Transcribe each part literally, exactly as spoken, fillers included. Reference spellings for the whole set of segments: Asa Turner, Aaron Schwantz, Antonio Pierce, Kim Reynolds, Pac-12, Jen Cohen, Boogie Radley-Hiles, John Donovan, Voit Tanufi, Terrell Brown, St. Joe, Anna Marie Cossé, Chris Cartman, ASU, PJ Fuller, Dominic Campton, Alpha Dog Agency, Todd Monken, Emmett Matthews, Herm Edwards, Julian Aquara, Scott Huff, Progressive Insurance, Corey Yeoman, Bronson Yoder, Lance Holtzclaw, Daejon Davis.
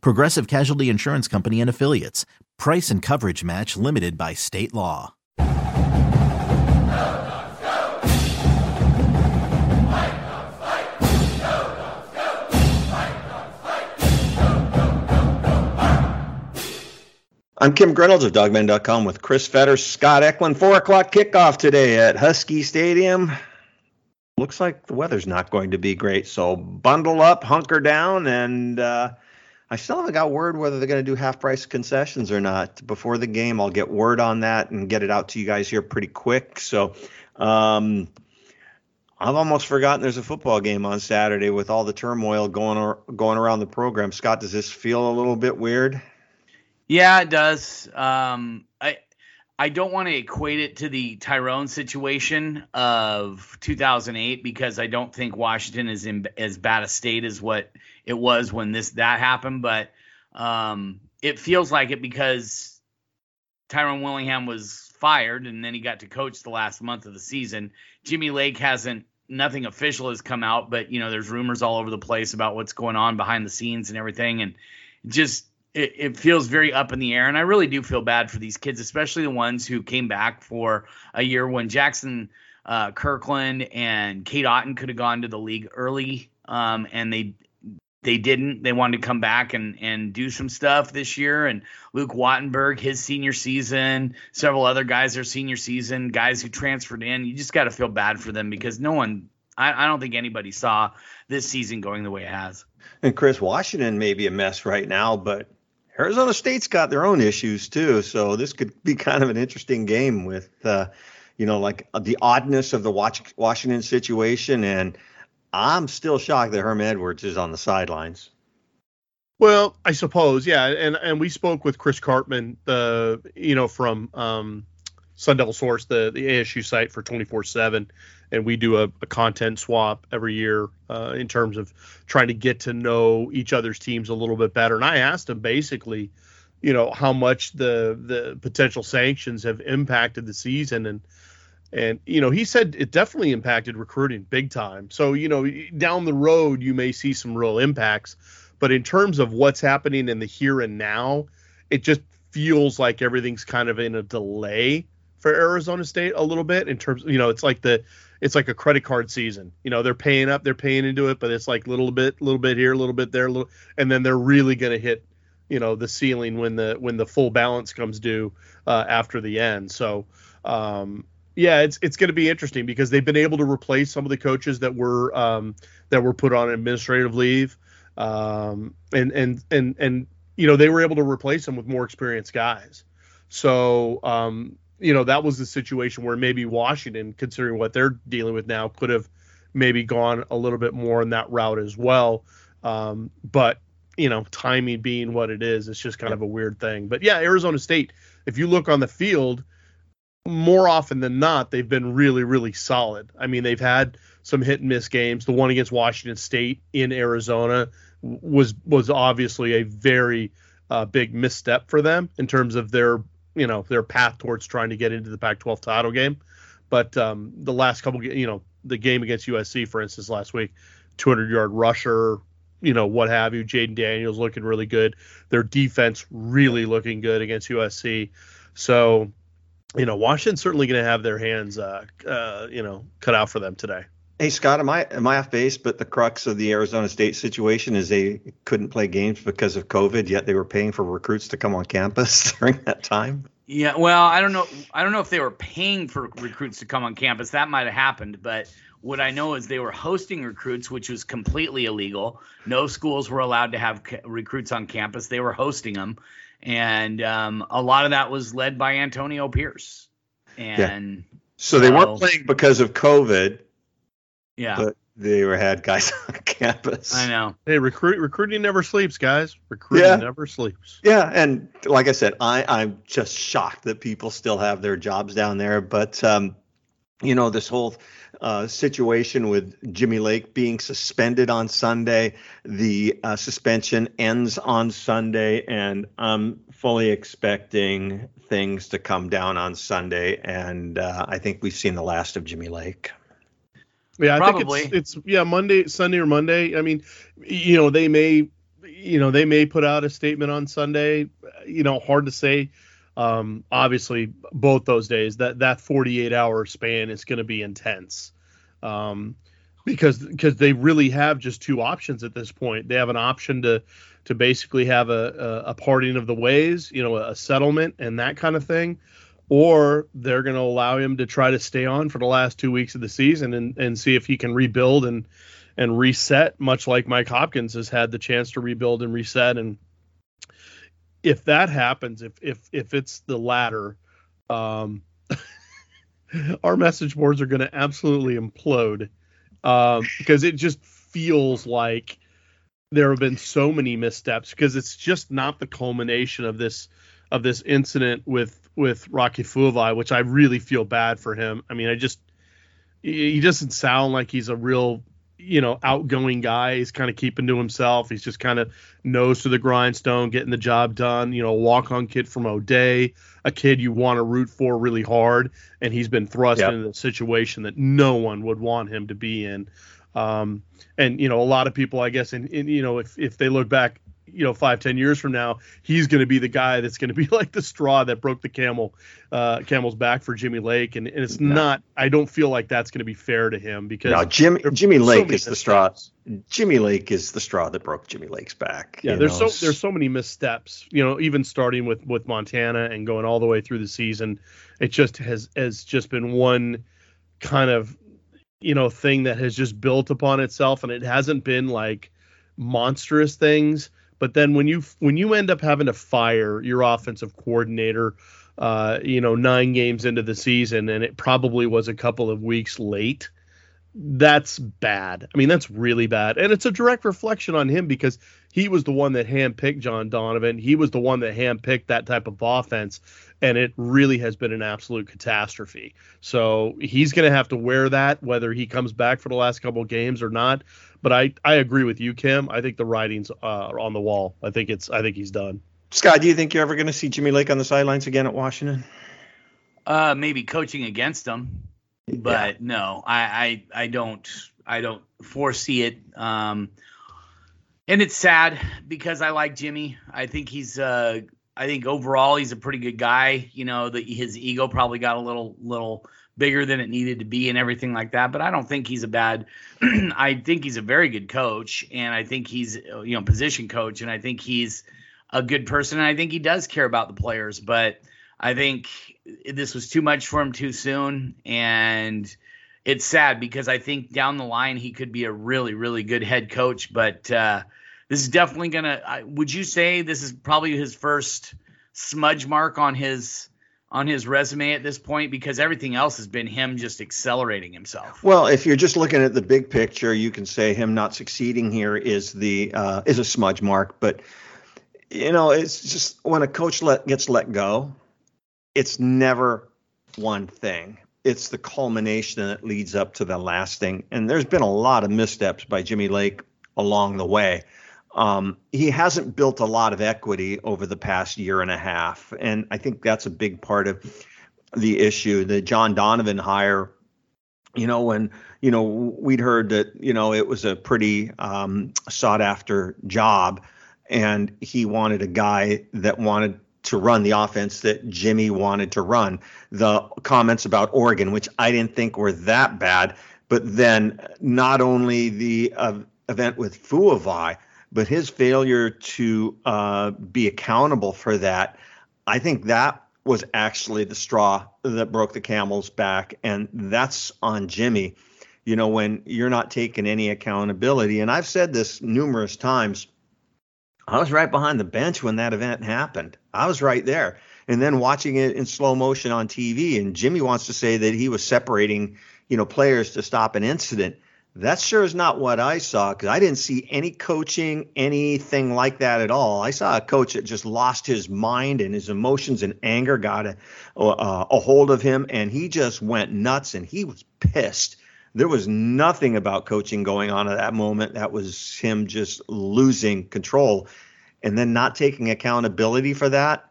Progressive Casualty Insurance Company and Affiliates. Price and coverage match limited by state law. I'm Kim Reynolds of Dogman dot com with Chris Fetter, Scott Eklund. four o'clock kickoff today at Husky Stadium. Looks like the weather's not going to be great, so bundle up, hunker down, and uh, I still haven't got word whether they're going to do half-price concessions or not. Before the game, I'll get word on that and get it out to you guys here pretty quick. So um, I've almost forgotten there's a football game on Saturday with all the turmoil going or, going around the program. Scott, does this feel a little bit weird? Yeah, it does. Um, I. I don't want to equate it to the Tyrone situation of two thousand eight because I don't think Washington is in as bad a state as what it was when this that happened. But um, it feels like it because Tyrone Willingham was fired and then he got to coach the last month of the season. Jimmy Lake hasn't nothing official has come out, but, you know, there's rumors all over the place about what's going on behind the scenes and everything. And just It, it feels very up in the air, and I really do feel bad for these kids, especially the ones who came back for a year when Jackson uh, Kirkland and Cade Otton could have gone to the league early, um, and they they didn't. They wanted to come back and, and do some stuff this year, and Luke Wattenberg, his senior season, several other guys their senior season, guys who transferred in. You just got to feel bad for them because no one – I don't think anybody saw this season going the way it has. And Chris, Washington may be a mess right now, but – Arizona State's got their own issues, too, so this could be kind of an interesting game with, uh, you know, like the oddness of the Washington situation, and I'm still shocked that Herm Edwards is on the sidelines. Well, I suppose, yeah, and and we spoke with Chris Cartman, uh, you know, from um, Sun Devil Source, the, the A S U site for twenty-four seven, and we do a, a content swap every year uh, in terms of trying to get to know each other's teams a little bit better. And I asked him basically, you know, how much the the potential sanctions have impacted the season. And, and you know, he said it definitely impacted recruiting big time. So, you know, down the road, you may see some real impacts. But in terms of what's happening in the here and now, it just feels like everything's kind of in a delay for Arizona State a little bit in terms, you know, it's like the, it's like a credit card season, you know, they're paying up, they're paying into it, but it's like little bit, little bit here, a little bit there, little, and then they're really going to hit, you know, the ceiling when the, when the full balance comes due uh, after the end. So um, yeah, it's, it's going to be interesting because they've been able to replace some of the coaches that were, um, that were put on administrative leave. Um, and, and, and, and, you know, they were able to replace them with more experienced guys. So um you know, that was the situation where maybe Washington, considering what they're dealing with now, could have maybe gone a little bit more in that route as well. Um, but, you know, timing being what it is, it's just kind of a weird thing. But, yeah, Arizona State, if you look on the field, more often than not, they've been really, really solid. I mean, they've had some hit and miss games. The one against Washington State in Arizona was was obviously a very uh, big misstep for them in terms of their – you know, their path towards trying to get into the Pac twelve title game. But um, the last couple, you know, the game against U S C, for instance, last week, two hundred yard rusher, you know, what have you, Jayden Daniels looking really good. Their defense really looking good against U S C. So, you know, Washington's certainly going to have their hands, uh, uh, you know, cut out for them today. Hey, Scott, am I am I off base? But the crux of the Arizona State situation is they couldn't play games because of COVID, yet they were paying for recruits to come on campus during that time. Yeah, well, I don't know. I don't know if they were paying for recruits to come on campus. That might have happened. But what I know is they were hosting recruits, which was completely illegal. No schools were allowed to have ca- recruits on campus. They were hosting them. And um, a lot of that was led by Antonio Pierce. And yeah. So they weren't playing because of COVID. Yeah, but they were had guys on campus. I know. Hey, recruit recruiting never sleeps, guys. Recruiting yeah. never sleeps. Yeah, and like I said, I, I'm just shocked that people still have their jobs down there. But, um, you know, this whole uh, situation with Jimmy Lake being suspended on Sunday, the uh, suspension ends on Sunday, and I'm fully expecting things to come down on Sunday. And uh, I think we've seen the last of Jimmy Lake. Yeah, I Probably. think it's, it's yeah Monday, Sunday or Monday. I mean, you know, they may, you know, they may put out a statement on Sunday. You know, hard to say. Um, obviously, both those days, that that forty-eight hour span is going to be intense, um, because because they really have just two options at this point. They have an option to to basically have a a, a parting of the ways, you know, a settlement and that kind of thing. Or they're going to allow him to try to stay on for the last two weeks of the season and, and see if he can rebuild and and reset, much like Mike Hopkins has had the chance to rebuild and reset. And if that happens, if if if it's the latter, um, our message boards are going to absolutely implode, um, because it just feels like there have been so many missteps, because it's just not the culmination of this of this incident with with Rocky Fuvai, which I really feel bad for him. I mean, I just, he doesn't sound like he's a real, you know, outgoing guy. He's kind of keeping to himself. He's just kind of nose to the grindstone, getting the job done, you know, walk-on kid from O'Day, a kid you want to root for really hard. And he's been thrust yep. into a situation that no one would want him to be in. Um, and, you know, a lot of people, I guess, and, and you know, if, if they look back, you know, five, ten years from now, he's going to be the guy that's going to be like the straw that broke the camel, uh, camel's back for Jimmy Lake. And, and it's no. not, I don't feel like that's going to be fair to him, because no, Jimmy, Jimmy Lake so is the straw. Jimmy Lake is the straw that broke Jimmy Lake's back. Yeah. There's know? so, there's so many missteps, you know, even starting with, with Montana and going all the way through the season. It just has, has just been one kind of, you know, thing that has just built upon itself, and it hasn't been like monstrous things. But then when you when you end up having to fire your offensive coordinator, uh, you know, nine games into the season, and it probably was a couple of weeks late, that's bad. I mean, that's really bad. And it's a direct reflection on him, because he was the one that handpicked John Donovan. He was the one that handpicked that type of offense. And it really has been an absolute catastrophe. So he's going to have to wear that, whether he comes back for the last couple of games or not. But I, I agree with you, Kim. I think the writing's uh, on the wall. I think it's I think he's done. Scott, do you think you're ever going to see Jimmy Lake on the sidelines again at Washington? Uh, maybe coaching against him, but yeah. no, I, I I don't I don't foresee it. Um, and it's sad, because I like Jimmy. I think he's. Uh, I think overall he's a pretty good guy. You know, the, his ego probably got a little little bigger than it needed to be and everything like that. But I don't think he's a bad – I think he's a very good coach, and I think he's, you know, position coach, and I think he's a good person, and I think he does care about the players. But I think this was too much for him too soon, and it's sad, because I think down the line he could be a really, really good head coach. But uh, this is definitely going to – would you say this is probably his first smudge mark on his – on his resume at this point, because everything else has been him just accelerating himself? Well, if you're just looking at the big picture, you can say him not succeeding here is the uh, is a smudge mark. But, you know, it's just when a coach let, gets let go, it's never one thing. It's the culmination that leads up to the last thing. And there's been a lot of missteps by Jimmy Lake along the way. Um, he hasn't built a lot of equity over the past year and a half, and I think that's a big part of the issue. The John Donovan hire, you know, when, you know, we'd heard that, you know, it was a pretty um, sought-after job, and he wanted a guy that wanted to run the offense that Jimmy wanted to run. The comments about Oregon, which I didn't think were that bad, but then not only the uh, event with Fuavai, but his failure to uh, be accountable for that, I think that was actually the straw that broke the camel's back. And that's on Jimmy, you know, when you're not taking any accountability. And I've said this numerous times. I was right behind the bench when that event happened. I was right there. And then watching it in slow motion on T V. And Jimmy wants to say that he was separating, you know, players to stop an incident. That sure is not what I saw, because I didn't see any coaching, anything like that at all. I saw a coach that just lost his mind, and his emotions and anger got a, a, a hold of him, and he just went nuts, and he was pissed. There was nothing about coaching going on at that moment. That was him just losing control, and then not taking accountability for that.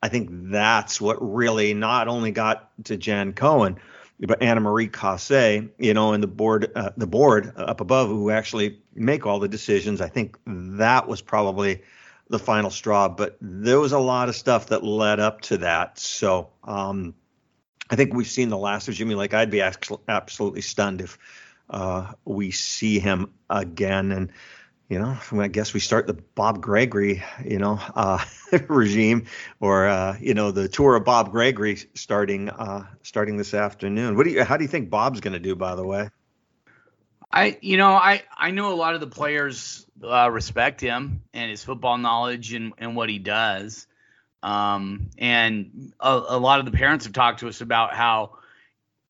I think that's what really not only got to Jen Cohen, but Anna Marie Cossé, you know, and the board, uh, the board up above, who actually make all the decisions. I think that was probably the final straw. But there was a lot of stuff that led up to that. So um, I think we've seen the last of Jimmy Lake. I'd be absolutely stunned if uh, we see him again. And you know, I guess we start the Bob Gregory, you know, uh, regime, or uh, you know, the tour of Bob Gregory starting uh, starting this afternoon. What do you? How do you think Bob's going to do? By the way, I, you know, I, I know a lot of the players uh, respect him and his football knowledge and, and what he does, um, and a, a lot of the parents have talked to us about how,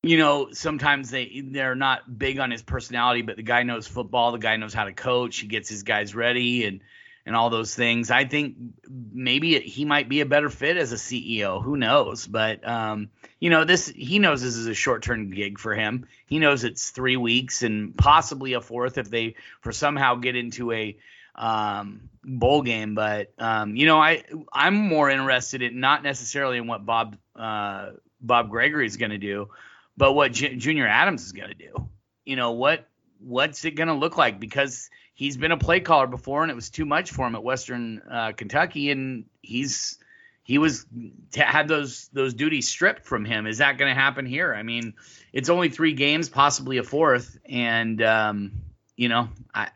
you know, sometimes they, they're not big on his personality, but the guy knows football. The guy knows how to coach. He gets his guys ready and, and all those things. I think maybe it, he might be a better fit as a C E O. Who knows? But, um, you know, this he knows this is a short-term gig for him. He knows it's three weeks and possibly a fourth if they for somehow get into a um, bowl game. But, um, you know, I, I'm more interested in not necessarily in what Bob uh, Bob Gregory is going to do, but what J- Junior Adams is going to do. You know, what what's it going to look like? Because he's been a play caller before, and it was too much for him at Western uh, Kentucky, and he's he was t- had those those duties stripped from him. Is that going to happen here? I mean, it's only three games, possibly a fourth, and um, you know, I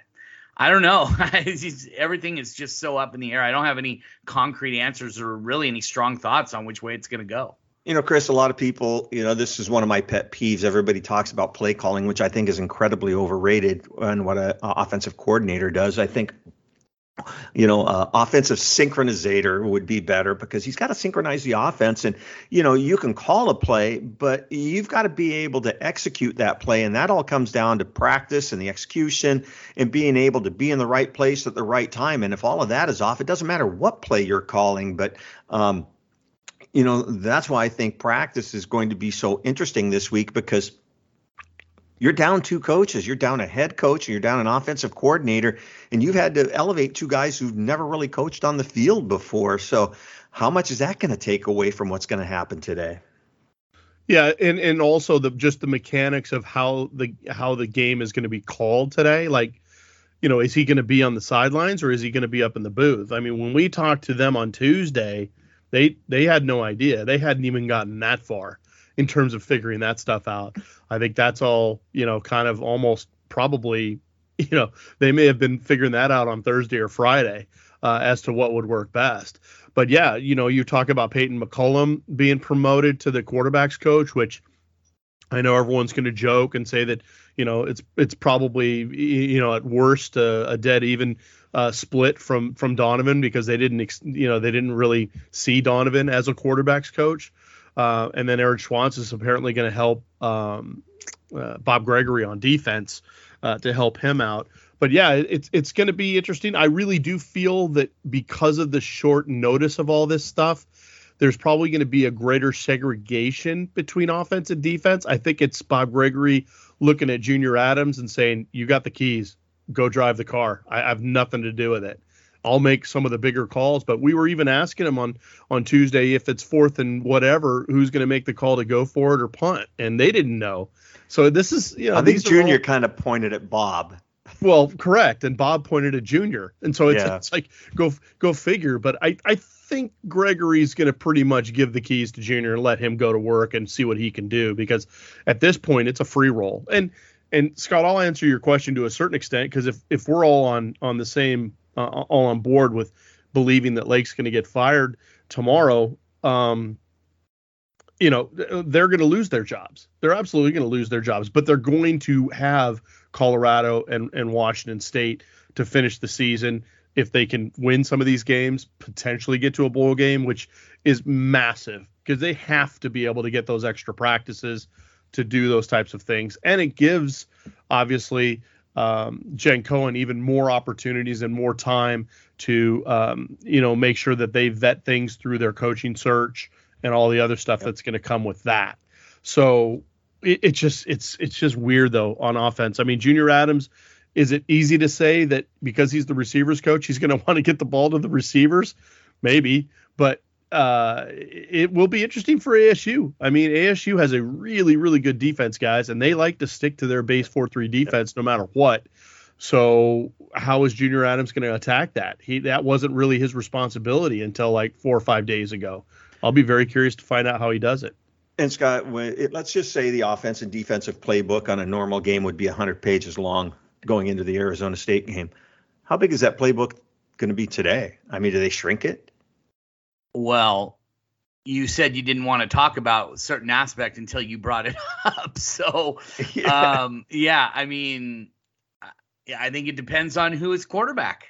I don't know. Everything is just so up in the air. I don't have any concrete answers or really any strong thoughts on which way it's going to go. You know, Chris, a lot of people, you know, this is one of my pet peeves. Everybody talks about play calling, which I think is incredibly overrated on what an offensive coordinator does. I think, you know, uh, offensive synchronizator would be better, because he's got to synchronize the offense. And, you know, you can call a play, but you've got to be able to execute that play. And that all comes down to practice and the execution and being able to be in the right place at the right time. And if all of that is off, it doesn't matter what play you're calling. But, um you know, that's why I think practice is going to be so interesting this week, because you're down two coaches. You're down a head coach and you're down an offensive coordinator, and you've had to elevate two guys who've never really coached on the field before. So how much is that going to take away from what's going to happen today? Yeah, and, and also the just the mechanics of how the how the game is going to be called today. Like, you know, is he going to be on the sidelines or is he going to be up in the booth? I mean, when we talked to them on Tuesday, They they had no idea. They hadn't even gotten that far in terms of figuring that stuff out. I think that's all, you know, kind of almost probably, you know, they may have been figuring that out on Thursday or Friday uh, as to what would work best. But, yeah, you know, you talk about Peyton McCollum being promoted to the quarterback's coach, which I know everyone's going to joke and say that, you know, it's it's probably, you know, at worst uh, a dead even Uh, split from from Donovan, because they didn't, ex- you know, they didn't really see Donovan as a quarterback's coach. Uh, and then Aaron Schwantz is apparently going to help um, uh, Bob Gregory on defense uh, to help him out. But yeah, it's it's going to be interesting. I really do feel that because of the short notice of all this stuff, there's probably going to be a greater segregation between offense and defense. I think it's Bob Gregory looking at Junior Adams and saying, "You got the keys. Go drive the car. I, I have nothing to do with it. I'll make some of the bigger calls." But we were even asking him on, on Tuesday, if it's fourth and whatever, who's going to make the call to go for it or punt? And they didn't know. So this is, you know, I think Junior all, kind of pointed at Bob. Well, correct. And Bob pointed at Junior. And so it's, yeah. it's like, go, go figure. But I, I think Gregory's going to pretty much give the keys to Junior and let him go to work and see what he can do, because at this point it's a free roll. And, And Scott, I'll answer your question to a certain extent, because if, if we're all on on the same, uh, all on board with believing that Lake's going to get fired tomorrow, um, you know, they're going to lose their jobs. They're absolutely going to lose their jobs, but they're going to have Colorado and, and Washington State to finish the season. If they can win some of these games, potentially get to a bowl game, which is massive, because they have to be able to get those extra practices to do those types of things. And it gives, obviously, um, Jen Cohen even more opportunities and more time to, um, you know, make sure that they vet things through their coaching search and all the other stuff yep. that's going to come with that. So it, it just it's it's just weird, though, on offense. I mean, Junior Adams, is it easy to say that because he's the receivers coach, he's going to want to get the ball to the receivers? Maybe. But uh, it will be interesting for A S U. I mean, A S U has a really, really good defense, guys, and they like to stick to their base four three defense no matter what. So how is Junior Adams going to attack that? He That wasn't really his responsibility until like four or five days ago. I'll be very curious to find out how he does it. And, Scott, let's just say the offense and defensive playbook on a normal game would be one hundred pages long going into the Arizona State game. How big is that playbook going to be today? I mean, do they shrink it? Well, you said you didn't want to talk about a certain aspect until you brought it up. So, yeah, um, yeah I mean, I think it depends on who is quarterback.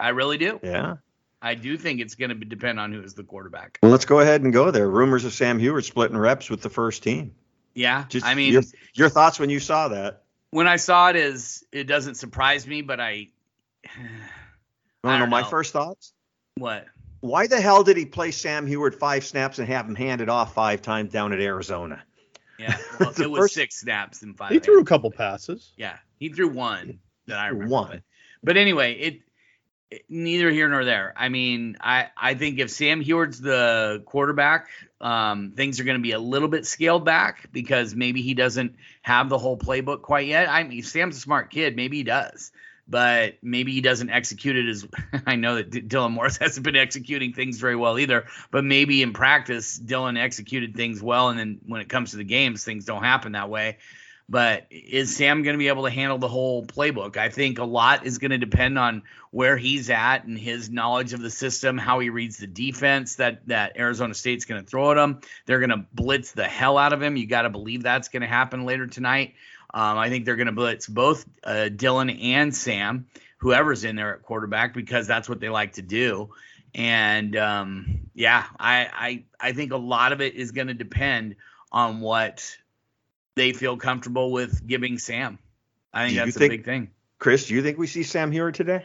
I really do. Yeah. I do think it's going to depend on who is the quarterback. Well, let's go ahead and go there. Rumors of Sam Huard splitting reps with the first team. Yeah, Just I mean, your, your thoughts when you saw that? When I saw it is, it doesn't surprise me, but I, I don't know. My first thoughts? What? Why the hell did he play Sam Huard five snaps and have him handed off five times down at Arizona? Yeah, well, it was first, six snaps and five. He threw a couple passes. Yeah, he threw one that I remember. One. But, but anyway, it. Neither here nor there. I mean, I, I think if Sam Huard's the quarterback, um, things are going to be a little bit scaled back because maybe he doesn't have the whole playbook quite yet. I mean, Sam's a smart kid. Maybe he does, but maybe he doesn't execute it as – I know that D- Dylan Morris hasn't been executing things very well either, but maybe in practice Dylan executed things well, and then when it comes to the games, things don't happen that way. But is Sam going to be able to handle the whole playbook? I think a lot is going to depend on where he's at and his knowledge of the system, how he reads the defense that, that Arizona State's going to throw at him. They're going to blitz the hell out of him. You got to believe that's going to happen later tonight. Um, I think they're going to blitz both uh, Dylan and Sam, whoever's in there at quarterback, because that's what they like to do. And, um, yeah, I, I I think a lot of it is going to depend on what – they feel comfortable with giving Sam. I think that's think, a big thing. Chris, do you think we see Sam Huard today?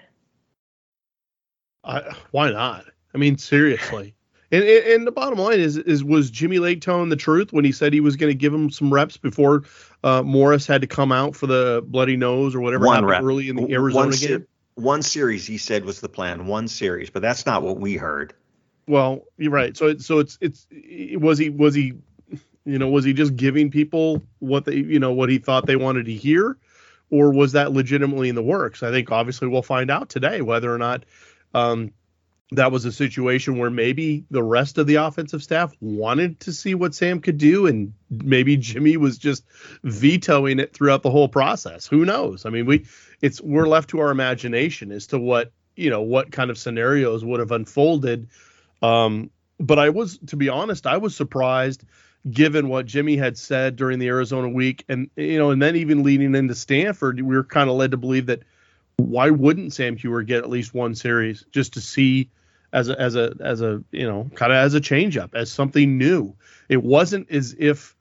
I, why not? I mean, seriously. And, and and the bottom line is is was Jimmy Lake telling the truth when he said he was going to give him some reps before uh, Morris had to come out for the bloody nose or whatever one happened rep. early in the Arizona one, game? One series, he said, was the plan. One series, but that's not what we heard. Well, you're right. So it, so it's it's it, was he was he. You know, was he just giving people what they, you know, what he thought they wanted to hear, or was that legitimately in the works? I think obviously we'll find out today whether or not um, that was a situation where maybe the rest of the offensive staff wanted to see what Sam could do, and maybe Jimmy was just vetoing it throughout the whole process. Who knows? I mean, we it's we're left to our imagination as to what, you know, what kind of scenarios would have unfolded. Um, but I was, to be honest, I was surprised, given what Jimmy had said during the Arizona week. And, you know, and then even leading into Stanford, we were kind of led to believe that why wouldn't Sam Huard get at least one series just to see as a, as a, as a, you know, kind of as a change up, as something new. It wasn't as if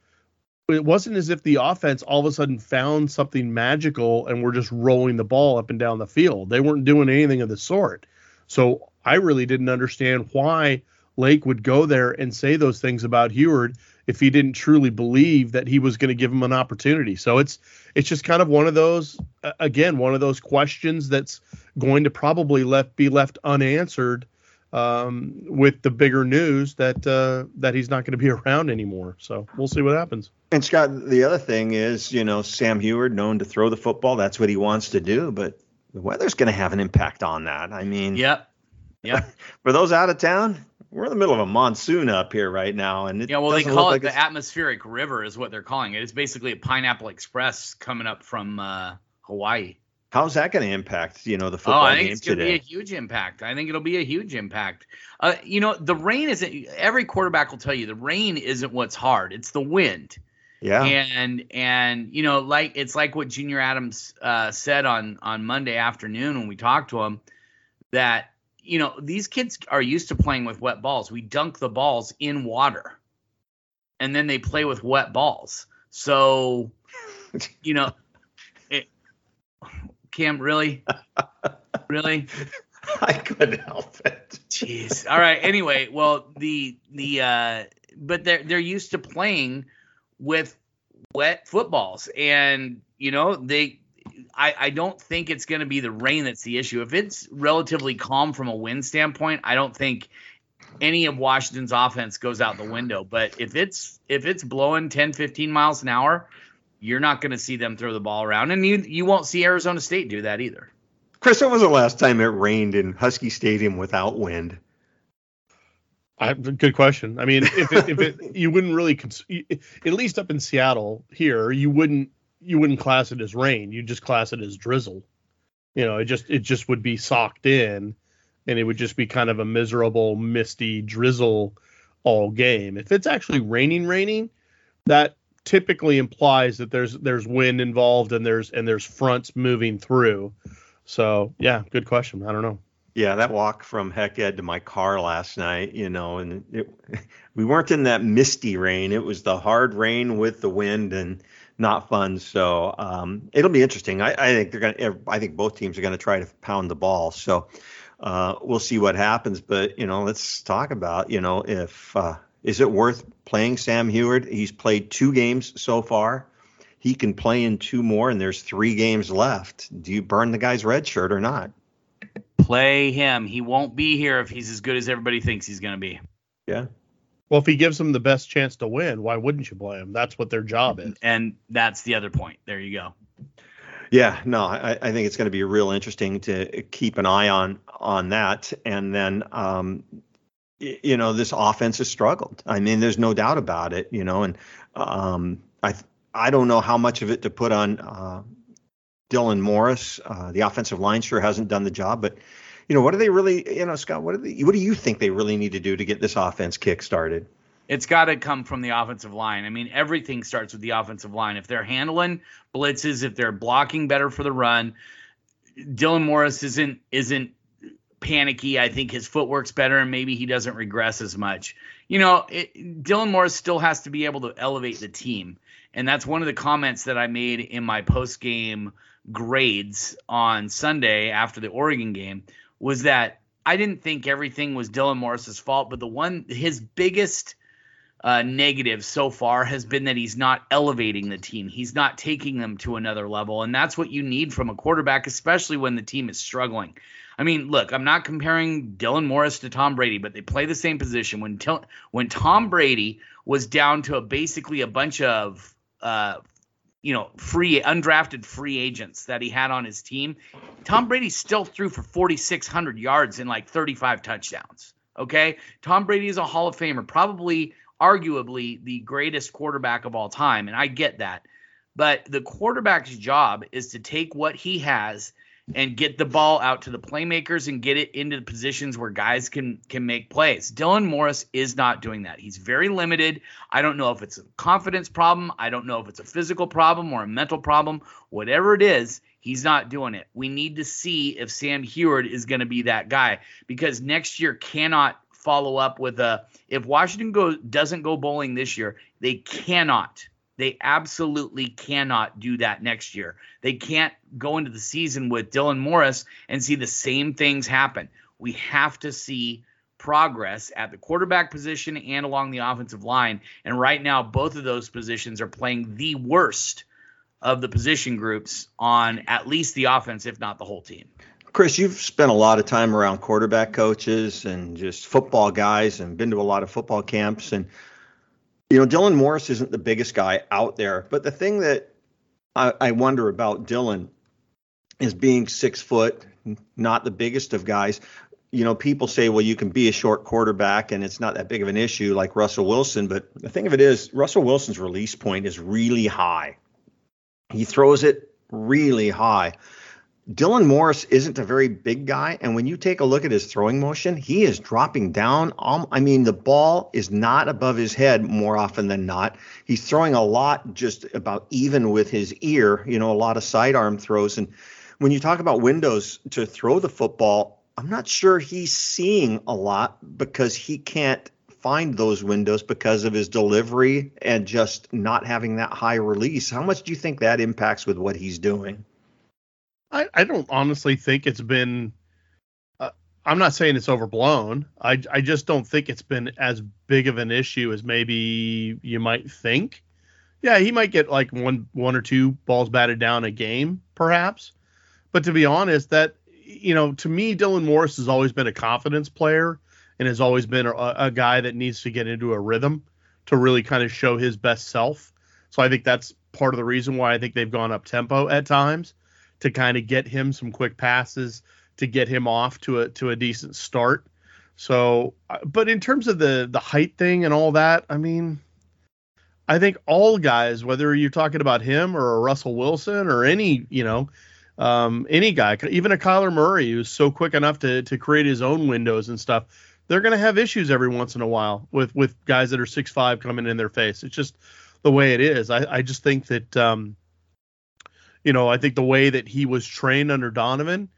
it wasn't as if the offense all of a sudden found something magical and were just rolling the ball up and down the field. They weren't doing anything of the sort. So I really didn't understand why Lake would go there and say those things about Huard if he didn't truly believe that he was going to give him an opportunity. So it's it's just kind of one of those, again, one of those questions that's going to probably left be left unanswered um, with the bigger news that uh, that he's not going to be around anymore. So we'll see what happens. And, Scott, the other thing is, you know, Sam Huard, known to throw the football. That's what he wants to do. But the weather's going to have an impact on that. I mean, yep. Yep. For those out of town, we're in the middle of a monsoon up here right now, and it yeah, well, they call it like the it's... atmospheric river is what they're calling it. It's basically a Pineapple Express coming up from uh, Hawaii. How's that going to impact, you know, the football game today? Oh, I think it's going to be a huge impact. I think it'll be a huge impact. Uh, you know, the rain isn't. Every quarterback will tell you the rain isn't what's hard. It's the wind. Yeah. And and you know, like it's like what Junior Adams uh, said on on Monday afternoon when we talked to him that, you know, these kids are used to playing with wet balls. We dunk the balls in water, and then they play with wet balls. So, you know, it, Cam, really? Really? I couldn't help it. Jeez. All right. Anyway, well, the the uh, but they're they're used to playing with wet footballs, and you know they. I, I don't think it's going to be the rain that's the issue. If it's relatively calm from a wind standpoint, I don't think any of Washington's offense goes out the window. But if it's if it's blowing ten, fifteen miles an hour, you're not going to see them throw the ball around, and you you won't see Arizona State do that either. Chris, when was the last time it rained in Husky Stadium without wind? I, good question. I mean, if it, if it, you wouldn't really, cons- at least up in Seattle here, you wouldn't you wouldn't class it as rain. You just class it as drizzle. You know, it just it just would be socked in, and it would just be kind of a miserable, misty drizzle all game. If it's actually raining, raining, that typically implies that there's there's wind involved and there's and there's fronts moving through. So, yeah, good question. I don't know. Yeah, that walk from Heck Ed to my car last night, you know, and it, we weren't in that misty rain. It was the hard rain with the wind and not fun. So um, it'll be interesting. I, I think they're going to I think both teams are going to try to pound the ball. So uh, we'll see what happens. But, you know, let's talk about, you know, if uh, is it worth playing Sam Huard? He's played two games so far. He can play in two more, and there's three games left. Do you burn the guy's red shirt or not? Play him. He won't be here if he's as good as everybody thinks he's going to be. Yeah. Well, if he gives them the best chance to win, why wouldn't you play him? That's what their job is. And that's the other point. There you go. Yeah, no, I, I think it's going to be real interesting to keep an eye on on that. And then, um, you know, this offense has struggled. I mean, there's no doubt about it, you know, and um, I th- I don't know how much of it to put on uh, Dylan Morris. Uh, the offensive line sure hasn't done the job, but you know, what do they really, you know, Scott, what do they, what do you think they really need to do to get this offense kick started? It's got to come from the offensive line. I mean, everything starts with the offensive line. If they're handling blitzes, if they're blocking better for the run, Dylan Morris isn't, isn't panicky. I think his footwork's better and maybe he doesn't regress as much. You know, it, Dylan Morris still has to be able to elevate the team. And that's one of the comments that I made in my post-game grades on Sunday after the Oregon game was that I didn't think everything was Dylan Morris's fault, but the one his biggest uh, negative so far has been that he's not elevating the team. He's not taking them to another level, and that's what you need from a quarterback, especially when the team is struggling. I mean, look, I'm not comparing Dylan Morris to Tom Brady, but they play the same position. When, when Tom Brady was down to a, basically a bunch of – Uh, you know, free undrafted free agents that he had on his team, Tom Brady still threw for forty-six hundred yards and like thirty-five touchdowns. Okay. Tom Brady is a Hall of Famer, probably arguably the greatest quarterback of all time. And I get that, but the quarterback's job is to take what he has and get the ball out to the playmakers and get it into the positions where guys can can make plays. Dylan Morris is not doing that. He's very limited. I don't know if it's a confidence problem. I don't know if it's a physical problem or a mental problem. Whatever it is, he's not doing it. We need to see if Sam Huard is going to be that guy, because next year cannot follow up with a – if Washington go, doesn't go bowling this year, they cannot – They absolutely cannot do that next year. They can't go into the season with Dylan Morris and see the same things happen. We have to see progress at the quarterback position and along the offensive line. And right now, both of those positions are playing the worst of the position groups on at least the offense, if not the whole team. Chris, you've spent a lot of time around quarterback coaches and just football guys and been to a lot of football camps, and you know, Dylan Morris isn't the biggest guy out there, but the thing that I, I wonder about Dylan is being six foot, not the biggest of guys. You know, people say, well, you can be a short quarterback and it's not that big of an issue like Russell Wilson. But the thing of it is, Russell Wilson's release point is really high. He throws it really high. Dylan Morris isn't a very big guy, and when you take a look at his throwing motion, he is dropping down. Um, I mean, the ball is not above his head more often than not. He's throwing a lot just about even with his ear, you know, a lot of sidearm throws. And when you talk about windows to throw the football, I'm not sure he's seeing a lot because he can't find those windows because of his delivery and just not having that high release. How much do you think that impacts with what he's doing? I, I don't honestly think it's been uh, – I'm not saying it's overblown. I, I just don't think it's been as big of an issue as maybe you might think. Yeah, he might get like one one or two balls batted down a game perhaps. But to be honest, that, you know, to me, Dylan Morris has always been a confidence player and has always been a, a guy that needs to get into a rhythm to really kind of show his best self. So I think that's part of the reason why I think they've gone up tempo at times, to kind of get him some quick passes, to get him off to a to a decent start. So, but in terms of the the height thing and all that, I mean, I think all guys, whether you're talking about him or a Russell Wilson or any, you know, um, any guy, even a Kyler Murray who's so quick enough to to create his own windows and stuff, they're going to have issues every once in a while with with guys that are six five coming in their face. It's just the way it is. I, I just think that, um, you know, I think the way that he was trained under Donovan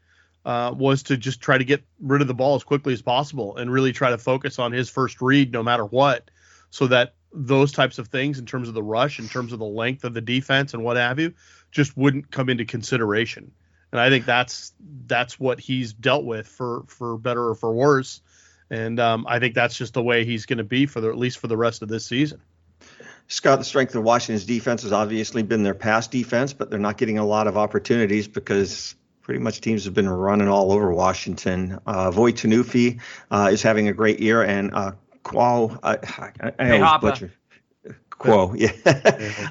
uh, was to just try to get rid of the ball as quickly as possible and really try to focus on his first read no matter what, so that those types of things in terms of the rush, in terms of the length of the defense and what have you, just wouldn't come into consideration. And I think that's that's what he's dealt with for for better or for worse. And um, I think that's just the way he's going to be for the, at least for the rest of this season. Scott, the strength of Washington's defense has obviously been their pass defense, but they're not getting a lot of opportunities because pretty much teams have been running all over Washington. Uh, Voit Tanufi uh, is having a great year, and uh, Quo, I, I, I always butcher. Quo, yeah.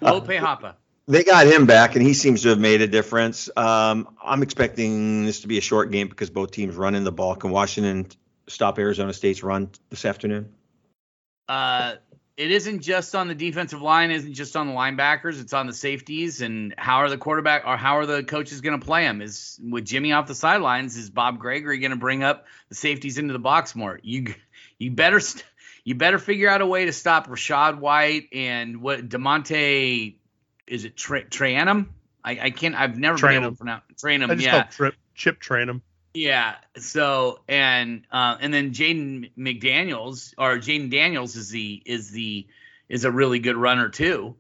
Lope Hapa. They got him back, and he seems to have made a difference. Um, I'm expecting this to be a short game because both teams run in the ball. Can Washington stop Arizona State's run this afternoon? Uh, it isn't just on the defensive line. It isn't just on the linebackers. It's on the safeties, and how are the quarterback or how are the coaches going to play him? Is with Jimmy off the sidelines, is Bob Gregory going to bring up the safeties into the box more? You, you better. St- You better figure out a way to stop Rachaad White and what Damonte is it Tra- Trainum? I, I can't. I've never Trainum. been able to pronounce Trainum. I just yeah, trip, Chip Trainum. Yeah. So and uh, and then Jayden McDaniels or Jayden Daniels is the is the is a really good runner too,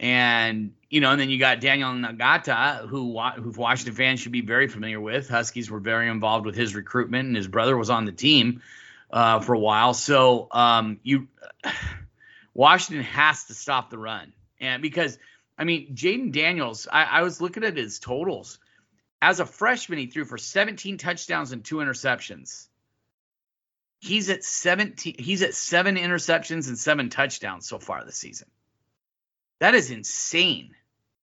and you know and then you got Daniel Nagata, who who Washington fans should be very familiar with. Huskies were very involved with his recruitment, and his brother was on the team Uh, for a while. So um, you Washington has to stop the run. And because, I mean, Jayden Daniels, I, I was looking at his totals. As a freshman, he threw for seventeen touchdowns and two interceptions. He's at seventeen. He's at seven interceptions and seven touchdowns so far this season. That is insane.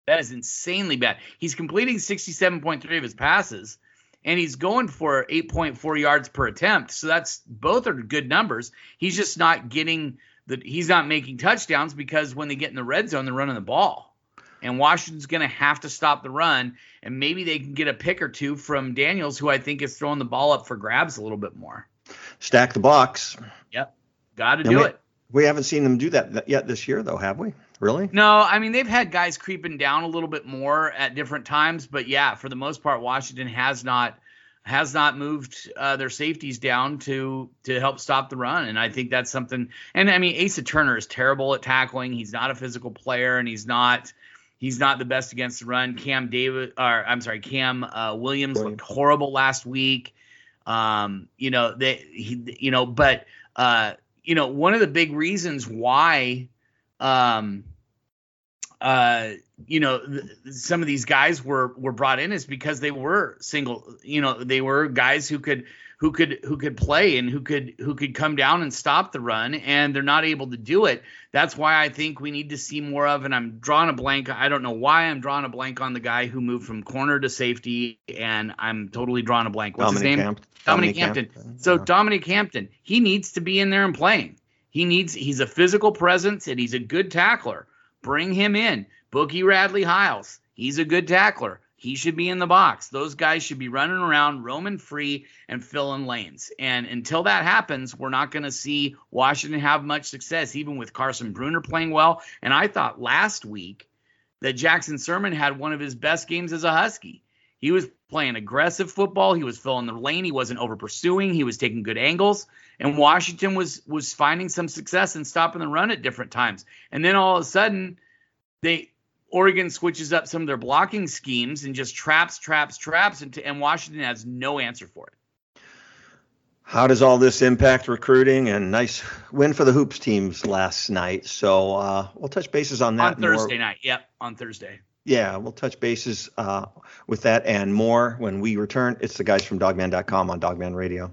That is insanely bad. He's completing sixty-seven point three of his passes, and he's going for eight point four yards per attempt. So that's both are good numbers. He's just not getting the he's not making touchdowns because when they get in the red zone, they're running the ball. And Washington's going to have to stop the run. And maybe they can get a pick or two from Daniels, who I think is throwing the ball up for grabs a little bit more. Stack the box. Yep. Got to do we, it. We haven't seen them do that yet this year, though, have we? Really? No, I mean, they've had guys creeping down a little bit more at different times. But, yeah, for the most part, Washington has not has not moved uh, their safeties down to to help stop the run. And I think that's something. And, I mean, Asa Turner is terrible at tackling. He's not a physical player, and he's not he's not the best against the run. Cam David or I'm sorry, Cam uh, Williams, Williams looked horrible last week. Um, you know, they, he, you know, but, uh, you know, one of the big reasons why. Um, uh, you know, th- some of these guys were, were brought in is because they were single, you know, they were guys who could, who could, who could play and who could, who could come down and stop the run, and they're not able to do it. That's why I think we need to see more of, and I'm drawing a blank. I don't know why I'm drawing a blank on the guy who moved from corner to safety, and I'm totally drawing a blank. What's Dominic his name? Camp- Dominic, Dominic Campton. Campton. So yeah. Dominic Campton, he needs to be in there and playing. He needs. He's a physical presence, and he's a good tackler. Bring him in. Boogie Radley-Hiles, he's a good tackler. He should be in the box. Those guys should be running around, roaming free, and filling lanes. And until that happens, we're not going to see Washington have much success, even with Carson Bruner playing well. And I thought last week that Jackson Sermon had one of his best games as a Husky. He was playing aggressive football. He was filling the lane. He wasn't over pursuing. He was taking good angles. And Washington was was finding some success in stopping the run at different times. And then all of a sudden, they Oregon switches up some of their blocking schemes and just traps, traps, traps, and, and Washington has no answer for it. How does all this impact recruiting? And nice win for the Hoops teams last night. So uh, we'll touch bases on that. On Thursday more. night. Yep, on Thursday. Yeah, we'll touch bases uh, with that and more when we return. It's the guys from Dogman dot com on Dogman Radio.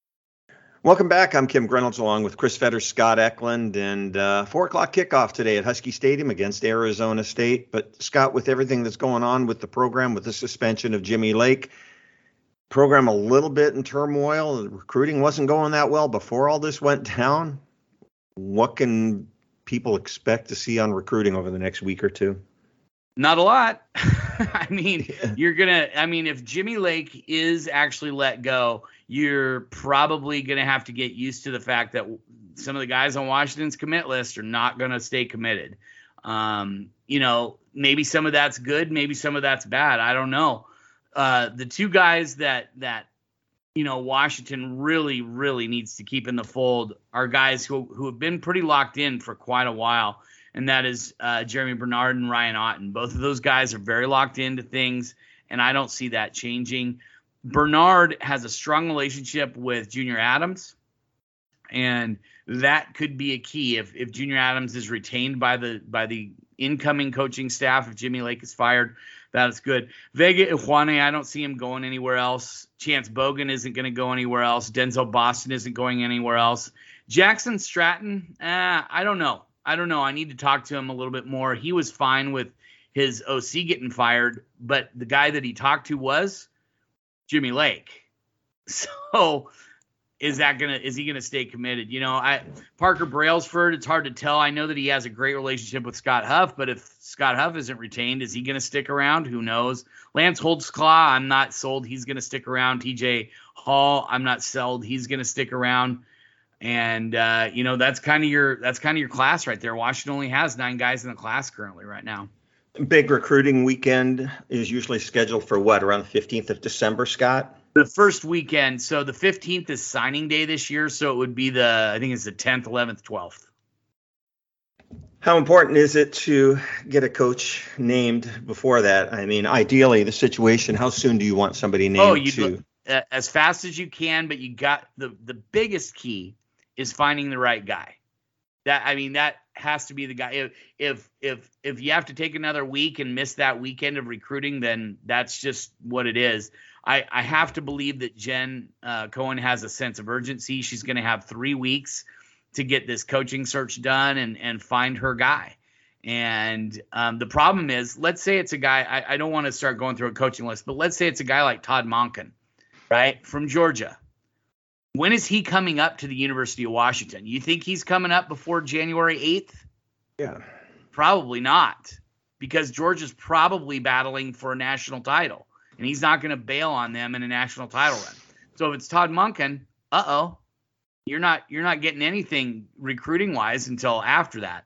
Welcome back. I'm Kim Grunolds along with Chris Fetter, Scott Eklund, and uh, four o'clock kickoff today at Husky Stadium against Arizona State. But, Scott, with everything that's going on with the program, with the suspension of Jimmy Lake, program a little bit in turmoil, recruiting wasn't going that well before all this went down. What can people expect to see on recruiting over the next week or two? Not a lot. I mean, yeah. you're going to, I mean, if Jimmy Lake is actually let go, you're probably going to have to get used to the fact that some of the guys on Washington's commit list are not going to stay committed. Um, you know, maybe some of that's good. Maybe some of that's bad. I don't know. Uh, the two guys that, that, you know, Washington really, really needs to keep in the fold are guys who, who have been pretty locked in for quite a while. And that is uh, Jeremy Bernard and Ryan Otton. Both of those guys are very locked into things, and I don't see that changing. Bernard has a strong relationship with Junior Adams, and that could be a key. If if Junior Adams is retained by the by the incoming coaching staff, if Jimmy Lake is fired, that is good. Vega Ijuane, I don't see him going anywhere else. Chance Bogan isn't going to go anywhere else. Denzel Boston isn't going anywhere else. Jackson Stratton, uh, I don't know. I don't know. I need to talk to him a little bit more. He was fine with his O C getting fired, but the guy that he talked to was Jimmy Lake. So is that going to, is he going to stay committed? You know, I, Parker Brailsford, it's hard to tell. I know that he has a great relationship with Scott Huff, but if Scott Huff isn't retained, is he going to stick around? Who knows? Lance Holtzclaw, I'm not sold. He's going to stick around. T J Hall, I'm not sold. He's going to stick around. And, uh, you know, that's kind of your that's kind of your class right there. Washington only has nine guys in the class currently right now. Big recruiting weekend is usually scheduled for what, around the fifteenth of December, Scott? The first weekend. So the fifteenth is signing day this year. So it would be the I think it's the tenth, eleventh, twelfth. How important is it to get a coach named before that? I mean, ideally, the situation, how soon do you want somebody named? Oh, you to? Uh, as fast as you can. But you got the the biggest key. Is finding the right guy. That I mean, that has to be the guy. If if if if you have to take another week and miss that weekend of recruiting, then that's just what it is. I, I have to believe that Jen uh, Cohen has a sense of urgency. She's going to have three weeks to get this coaching search done and and find her guy. And um, the problem is, let's say it's a guy. I, I don't want to start going through a coaching list, but let's say it's a guy like Todd Monken, right, from Georgia. When is he coming up to the University of Washington? You think he's coming up before January eighth? Yeah. Probably not, because Georgia's probably battling for a national title, and he's not going to bail on them in a national title run. So if it's Todd Monken, uh-oh, you're not you're not getting anything recruiting-wise until after that.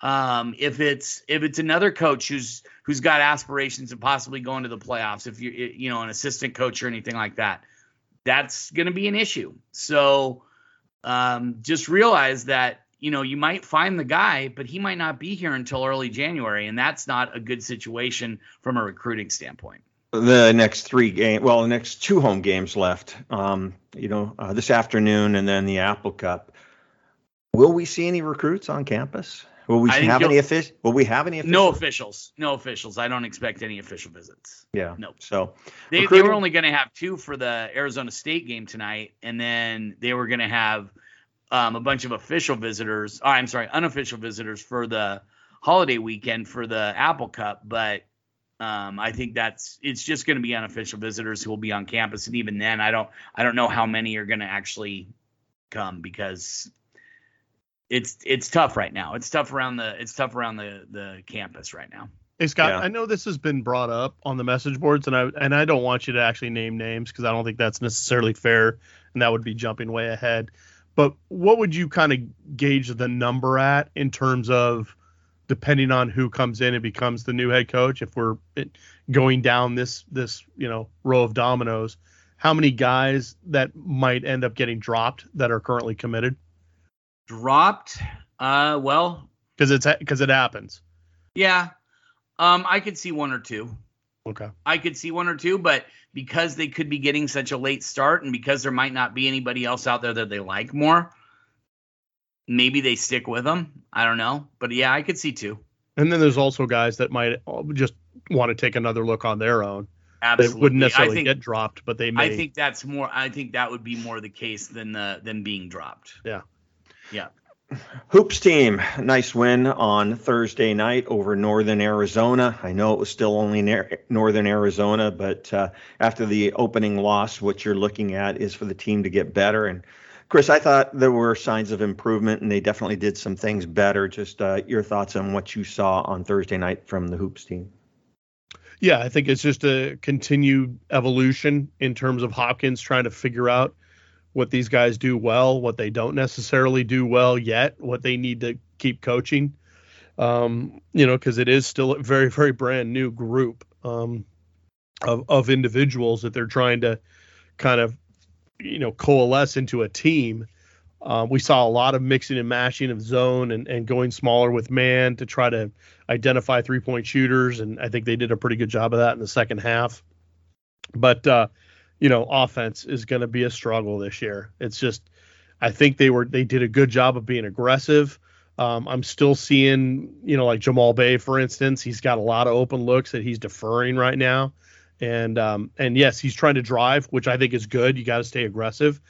Um, if it's if it's another coach who's who's got aspirations of possibly going to the playoffs, if you you know an assistant coach or anything like that, that's going to be an issue. So um, just realize that, you know, you might find the guy, but he might not be here until early January. And that's not a good situation from a recruiting standpoint. The next three games, well, the next two home games left, um, you know, uh, this afternoon and then the Apple Cup. Will we see any recruits on campus? Will we have any official? Will we have any officials? No officials. No officials. I don't expect any official visits. Yeah. No. So they, they were only going to have two for the Arizona State game tonight, and then they were going to have um, a bunch of official visitors. Oh, I'm sorry, unofficial visitors for the holiday weekend for the Apple Cup. But Um, I think that's, it's just going to be unofficial visitors who will be on campus. And even then, I don't, I don't know how many are going to actually come, because it's, it's tough right now. It's tough around the, it's tough around the, the campus right now. Hey, Scott, yeah. I know this has been brought up on the message boards, and I and I don't want you to actually name names, because I don't think that's necessarily fair, and that would be jumping way ahead. But what would you kind of gauge the number at, in terms of, depending on who comes in and becomes the new head coach, if we're going down this this you know row of dominoes, how many guys that might end up getting dropped that are currently committed? Dropped? Uh, well, because it's because it happens. Yeah. Um, I could see one or two. Okay. I could see one or two, but because they could be getting such a late start, and because there might not be anybody else out there that they like more, maybe they stick with them. I don't know. But yeah, I could see two. And then there's also guys that might just want to take another look on their own. Absolutely. They wouldn't necessarily think, get dropped, but they may. I think that's more, I think that would be more the case than, the, than being dropped. Yeah. Yeah. Hoops team, nice win on Thursday night over Northern Arizona. I know it was still only Northern Arizona, but uh, after the opening loss, what you're looking at is for the team to get better. And Chris, I thought there were signs of improvement, and they definitely did some things better. Just uh, your thoughts on what you saw on Thursday night from the Hoops team. Yeah, I think it's just a continued evolution in terms of Hopkins trying to figure out what these guys do well, what they don't necessarily do well yet, what they need to keep coaching, um, you know, because it is still a very, very brand new group um, of, of individuals that they're trying to kind of, you know, coalesce into a team. Uh, we saw a lot of mixing and mashing of zone and, and going smaller with man to try to identify three-point shooters, and I think they did a pretty good job of that in the second half. But, uh, you know, offense is going to be a struggle this year. It's just, I think they were, they did a good job of being aggressive. Um, I'm still seeing, you know, like Jamal Bey, for instance, he's got a lot of open looks that he's deferring right now. And, um, and yes, he's trying to drive, which I think is good. You got to stay aggressive.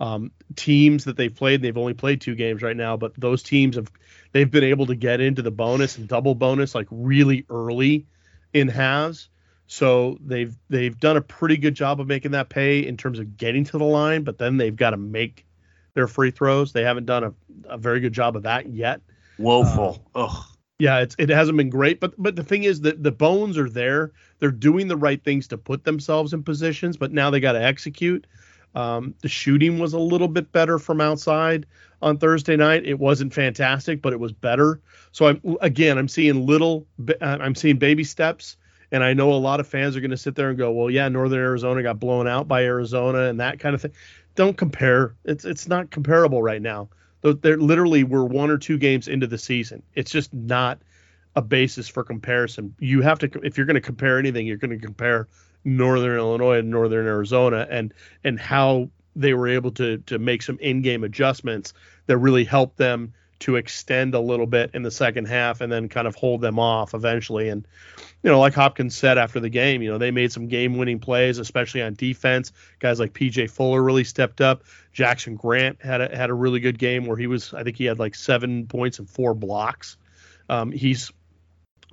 Um, teams that they've played, they've only played two games right now, but those teams have, they've been able to get into the bonus and double bonus, like really early in halves. So they've they've done a pretty good job of making that pay in terms of getting to the line, but then they've got to make their free throws. They haven't done a, a very good job of that yet. Woeful. Uh, Ugh. Yeah, it's, it hasn't been great, but but the thing is that the bones are there. They're doing the right things to put themselves in positions, but now they got to execute. Um, the shooting was a little bit better from outside on Thursday night. It wasn't fantastic, but it was better. So I'm again, I'm seeing little, I'm seeing baby steps. And I know a lot of fans are going to sit there and go, well, yeah, Northern Arizona got blown out by Arizona and that kind of thing. Don't compare. It's it's not comparable right now. They're literally, we're one or two games into the season. It's just not a basis for comparison. You have to, if you're going to compare anything, you're going to compare Northern Illinois and Northern Arizona and and how they were able to to make some in-game adjustments that really helped them to extend a little bit in the second half and then kind of hold them off eventually. And, you know, like Hopkins said after the game, you know, they made some game-winning plays, especially on defense. Guys like P J Fuller really stepped up. Jackson Grant had a, had a really good game where he was, I think he had like seven points and four blocks. Um, he's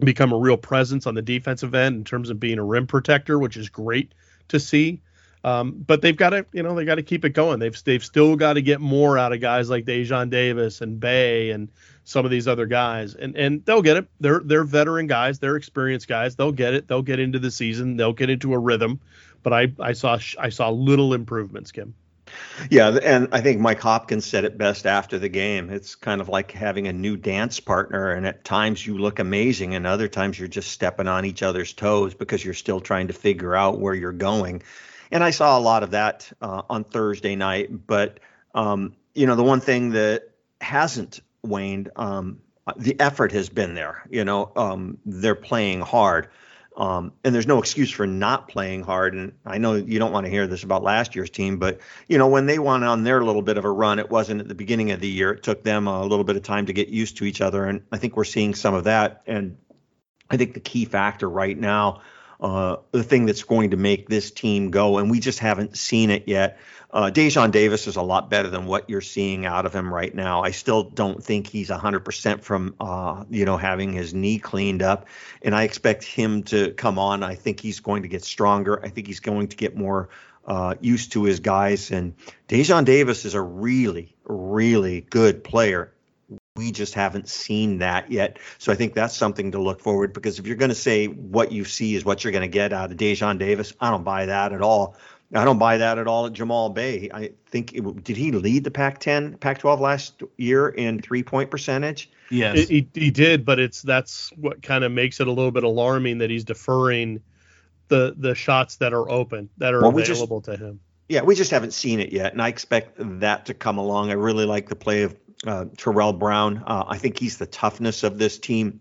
become a real presence on the defensive end in terms of being a rim protector, which is great to see. Um, but they've got to, you know, they got to keep it going. They've they've still got to get more out of guys like Daejon Davis and Bey and some of these other guys, and and they'll get it. They're they're veteran guys, they're experienced guys. They'll get it. They'll get into the season. They'll get into a rhythm. But I I saw I saw little improvements, Kim. Yeah, and I think Mike Hopkins said it best after the game. It's kind of like having a new dance partner, and at times you look amazing, and other times you're just stepping on each other's toes because you're still trying to figure out where you're going. And I saw a lot of that uh, on Thursday night. But, um, you know, the one thing that hasn't waned, um, the effort has been there. You know, um, they're playing hard. Um, and there's no excuse for not playing hard. And I know you don't want to hear this about last year's team, but, you know, when they went on their little bit of a run, it wasn't at the beginning of the year. It took them a little bit of time to get used to each other. And I think we're seeing some of that. And I think the key factor right now uh, the thing that's going to make this team go, and we just haven't seen it yet. Uh, Daejon Davis is a lot better than what you're seeing out of him right now. I still don't think he's one hundred percent from, uh, you know, having his knee cleaned up, and I expect him to come on. I think he's going to get stronger. I think he's going to get more uh, used to his guys, and Daejon Davis is a really, really good player. We just haven't seen that yet. So I think that's something to look forward, because if you're going to say what you see is what you're going to get out of Daejon Davis, I don't buy that at all. I don't buy that at all at Jamal Bey. I think it, did he lead the Pac ten, Pac twelve last year in three-point percentage? Yes, it, he, he did, but it's that's what kind of makes it a little bit alarming that he's deferring the the shots that are open, that are well, available just, to him. Yeah, we just haven't seen it yet, and I expect that to come along. I really like the play of uh, Terrell Brown. Uh, I think he's the toughness of this team.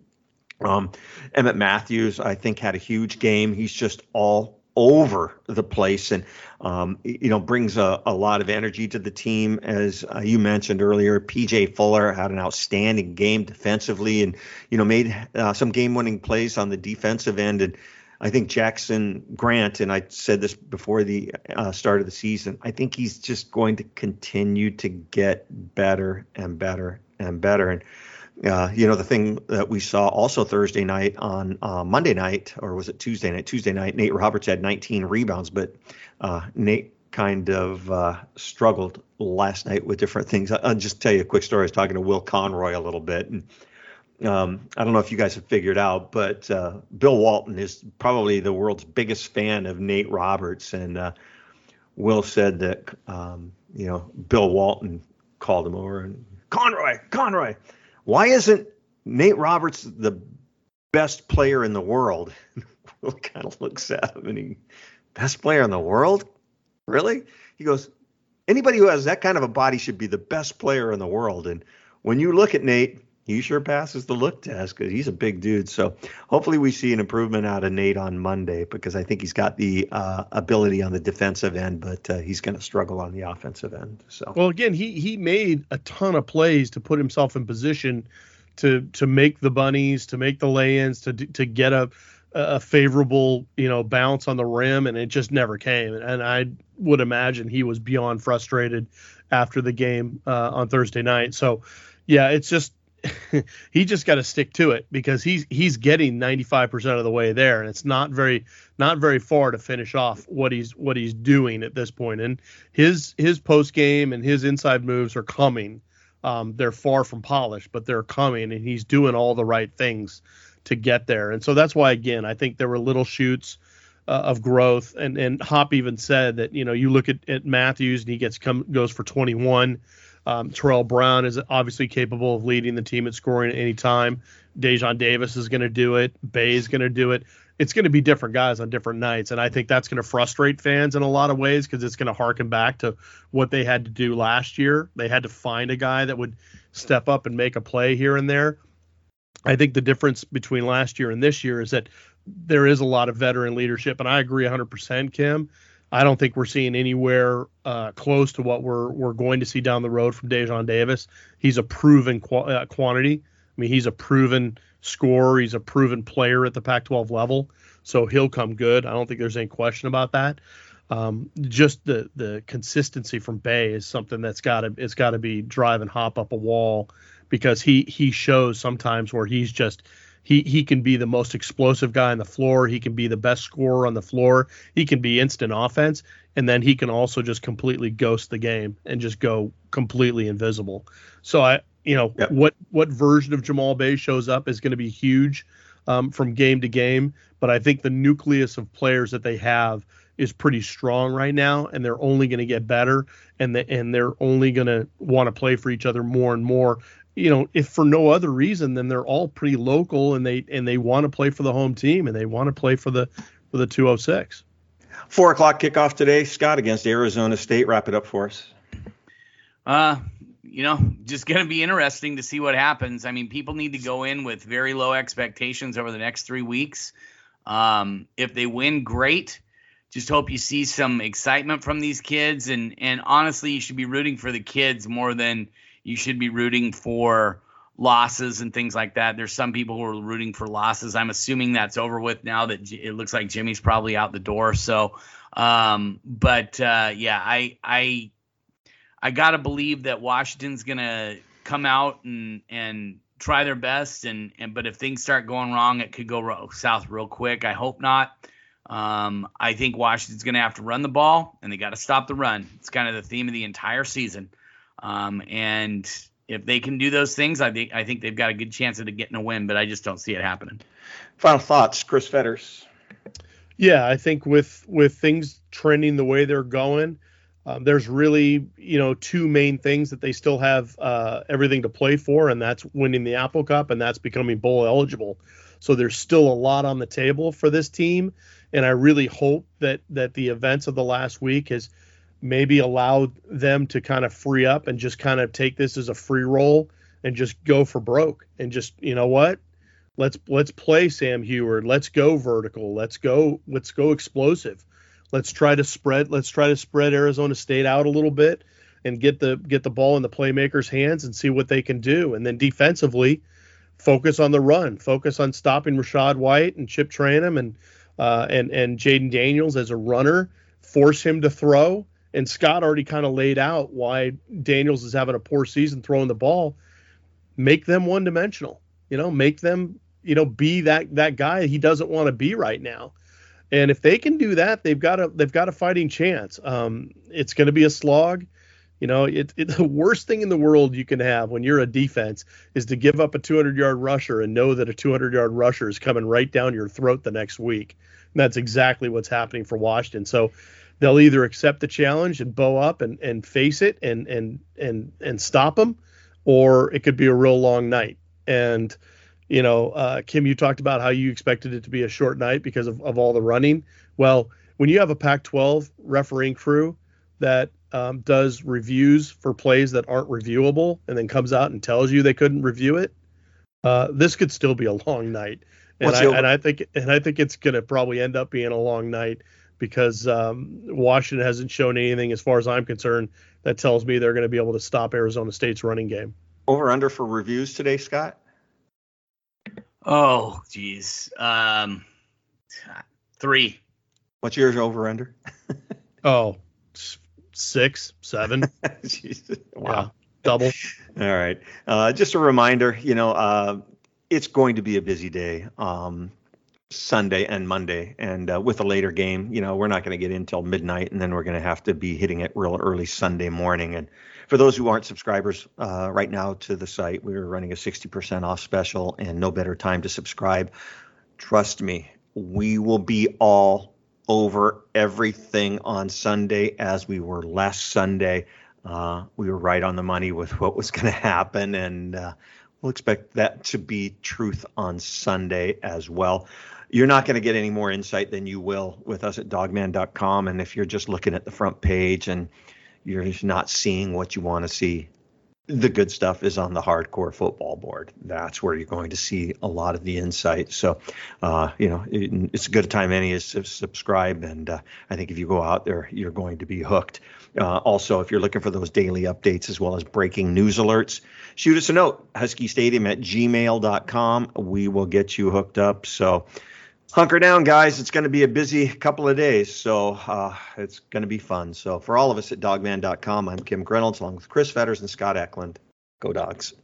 Um, Emmett Matthews, I think, had a huge game. He's just all over the place, and um, you know, brings a, a lot of energy to the team. As uh, you mentioned earlier, P J Fuller had an outstanding game defensively, and you know, made uh, some game-winning plays on the defensive end. And I think Jackson Grant, and I said this before the uh, start of the season, I think he's just going to continue to get better and better and better. And Uh, you know, the thing that we saw also Thursday night on uh, Monday night, or was it Tuesday night? Tuesday night, Nate Roberts had nineteen rebounds, but uh, Nate kind of uh, struggled last night with different things. I'll just tell you a quick story. I was talking to Will Conroy a little bit, and um, I don't know if you guys have figured out, but uh, Bill Walton is probably the world's biggest fan of Nate Roberts, and uh, Will said that, um, you know, Bill Walton called him over and, Conroy, Conroy. Why isn't Nate Roberts the best player in the world? Will kind of looks at him and he, best player in the world? Really? He goes, anybody who has that kind of a body should be the best player in the world. And when you look at Nate, he sure passes the look test because he's a big dude. So hopefully we see an improvement out of Nate on Monday, because I think he's got the uh, ability on the defensive end, but uh, he's going to struggle on the offensive end. So well, again, he he made a ton of plays to put himself in position to to make the bunnies, to make the lay-ins, to to get a a favorable you know bounce on the rim, and it just never came. And I would imagine he was beyond frustrated after the game uh, on Thursday night. So yeah, it's just. He just got to stick to it, because he's he's getting ninety-five percent of the way there, and it's not very not very far to finish off what he's what he's doing at this point. And his his post game and his inside moves are coming. Um, they're far from polished, but they're coming, and he's doing all the right things to get there. And so that's why, again, I think there were little shoots uh, of growth. And and Hop even said that you know you look at, at Matthews and he gets come goes for twenty-one. Um, Terrell Brown is obviously capable of leading the team at scoring at any time. Daejon Davis is going to do it. Bey is going to do it. It's going to be different guys on different nights, and I think that's going to frustrate fans in a lot of ways, because it's going to harken back to what they had to do last year. They had to find a guy that would step up and make a play here and there. I think the difference between last year and this year is that there is a lot of veteran leadership, and I agree one hundred percent, Kim. I don't think we're seeing anywhere uh, close to what we're we're going to see down the road from Daejon Davis. He's a proven qu- uh, quantity. I mean, he's a proven scorer. He's a proven player at the Pac twelve level, so he'll come good. I don't think there's any question about that. Um, just the the consistency from Bey is something that's got to it's got to be drive and hop up a wall, because he he shows sometimes where he's just. He he can be the most explosive guy on the floor. He can be the best scorer on the floor. He can be instant offense. And then he can also just completely ghost the game and just go completely invisible. So, I you know, yep. what what version of Jamal Bey shows up is going to be huge um, from game to game. But I think the nucleus of players that they have is pretty strong right now, and they're only going to get better. And, the, and they're only going to want to play for each other more and more. You know, if for no other reason than they're all pretty local, and they and they want to play for the home team, and they want to play for the for the two oh six. Four o'clock kickoff today, Scott, against Arizona State. Wrap it up for us. Uh, you know, just going to be interesting to see what happens. I mean, people need to go in with very low expectations over the next three weeks. Um, if they win, great. Just hope you see some excitement from these kids, and and honestly, you should be rooting for the kids more than. You should be rooting for losses and things like that. There's some people who are rooting for losses. I'm assuming that's over with now that it looks like Jimmy's probably out the door. So, um, but uh, yeah, I I I gotta believe that Washington's gonna come out and and try their best. And and but if things start going wrong, it could go south real quick. I hope not. Um, I think Washington's gonna have to run the ball, and they got to stop the run. It's kind of the theme of the entire season. Um, and if they can do those things, I think I think they've got a good chance of getting a win, but I just don't see it happening. Final thoughts, Chris Fetters. Yeah, I think with with things trending the way they're going, um, there's really, you know, two main things that they still have uh, everything to play for, and that's winning the Apple Cup, and that's becoming bowl eligible. So there's still a lot on the table for this team, and I really hope that that the events of the last week has maybe allow them to kind of free up and just kind of take this as a free roll and just go for broke and just, you know what, let's, let's play Sam Huard. Let's go vertical. Let's go, let's go explosive. Let's try to spread, let's try to spread Arizona State out a little bit and get the, get the ball in the playmakers' hands and see what they can do. And then defensively focus on the run, focus on stopping Rachaad White and Chip Tranum and, uh, and, and Jayden Daniels as a runner, force him to throw. And Scott already kind of laid out why Daniels is having a poor season throwing the ball. Make them one dimensional, you know, make them, you know, be that, that guy he doesn't want to be right now. And if they can do that, they've got a, they've got a fighting chance. Um, it's going to be a slog. You know, it, it, the worst thing in the world you can have when you're a defense is to give up a two hundred yard rusher and know that a two hundred yard rusher is coming right down your throat the next week. And that's exactly what's happening for Washington. So, they'll either accept the challenge and bow up and, and face it and and and and stop them, or it could be a real long night. And, you know, uh, Kim, you talked about how you expected it to be a short night because of, of all the running. Well, when you have a Pac twelve refereeing crew that um, does reviews for plays that aren't reviewable and then comes out and tells you they couldn't review it, uh, this could still be a long night. And I, over- and I think and I think it's going to probably end up being a long night, because um, Washington hasn't shown anything, as far as I'm concerned, that tells me they're going to be able to stop Arizona State's running game. Over under for reviews today, Scott? Oh, geez. Um, three. What's yours over under? oh, six, seven. Jesus. Wow. Yeah, double. All right. Uh, just a reminder, you know, uh, it's going to be a busy day. Um Sunday and Monday, and uh, with a later game, you know, we're not going to get in till midnight, and then we're going to have to be hitting it real early Sunday morning. And for those who aren't subscribers uh, right now to the site, we were running a sixty percent off special and no better time to subscribe. Trust me, we will be all over everything on Sunday as we were last Sunday. Uh, we were right on the money with what was going to happen, and uh, we'll expect that to be truth on Sunday as well. You're not going to get any more insight than you will with us at Dogman dot com. And if you're just looking at the front page and you're just not seeing what you want to see, the good stuff is on the hardcore football board. That's where you're going to see a lot of the insight. So, uh, you know, it, it's a good time any is to subscribe. And uh, I think if you go out there, you're going to be hooked. Uh, also, if you're looking for those daily updates as well as breaking news alerts, shoot us a note, husky stadium at gmail dot com. We will get you hooked up. So hunker down, guys. It's going to be a busy couple of days, so uh, it's going to be fun. So for all of us at Dogman dot com, I'm Kim Grenolds, along with Chris Fetters and Scott Eklund. Go Dogs.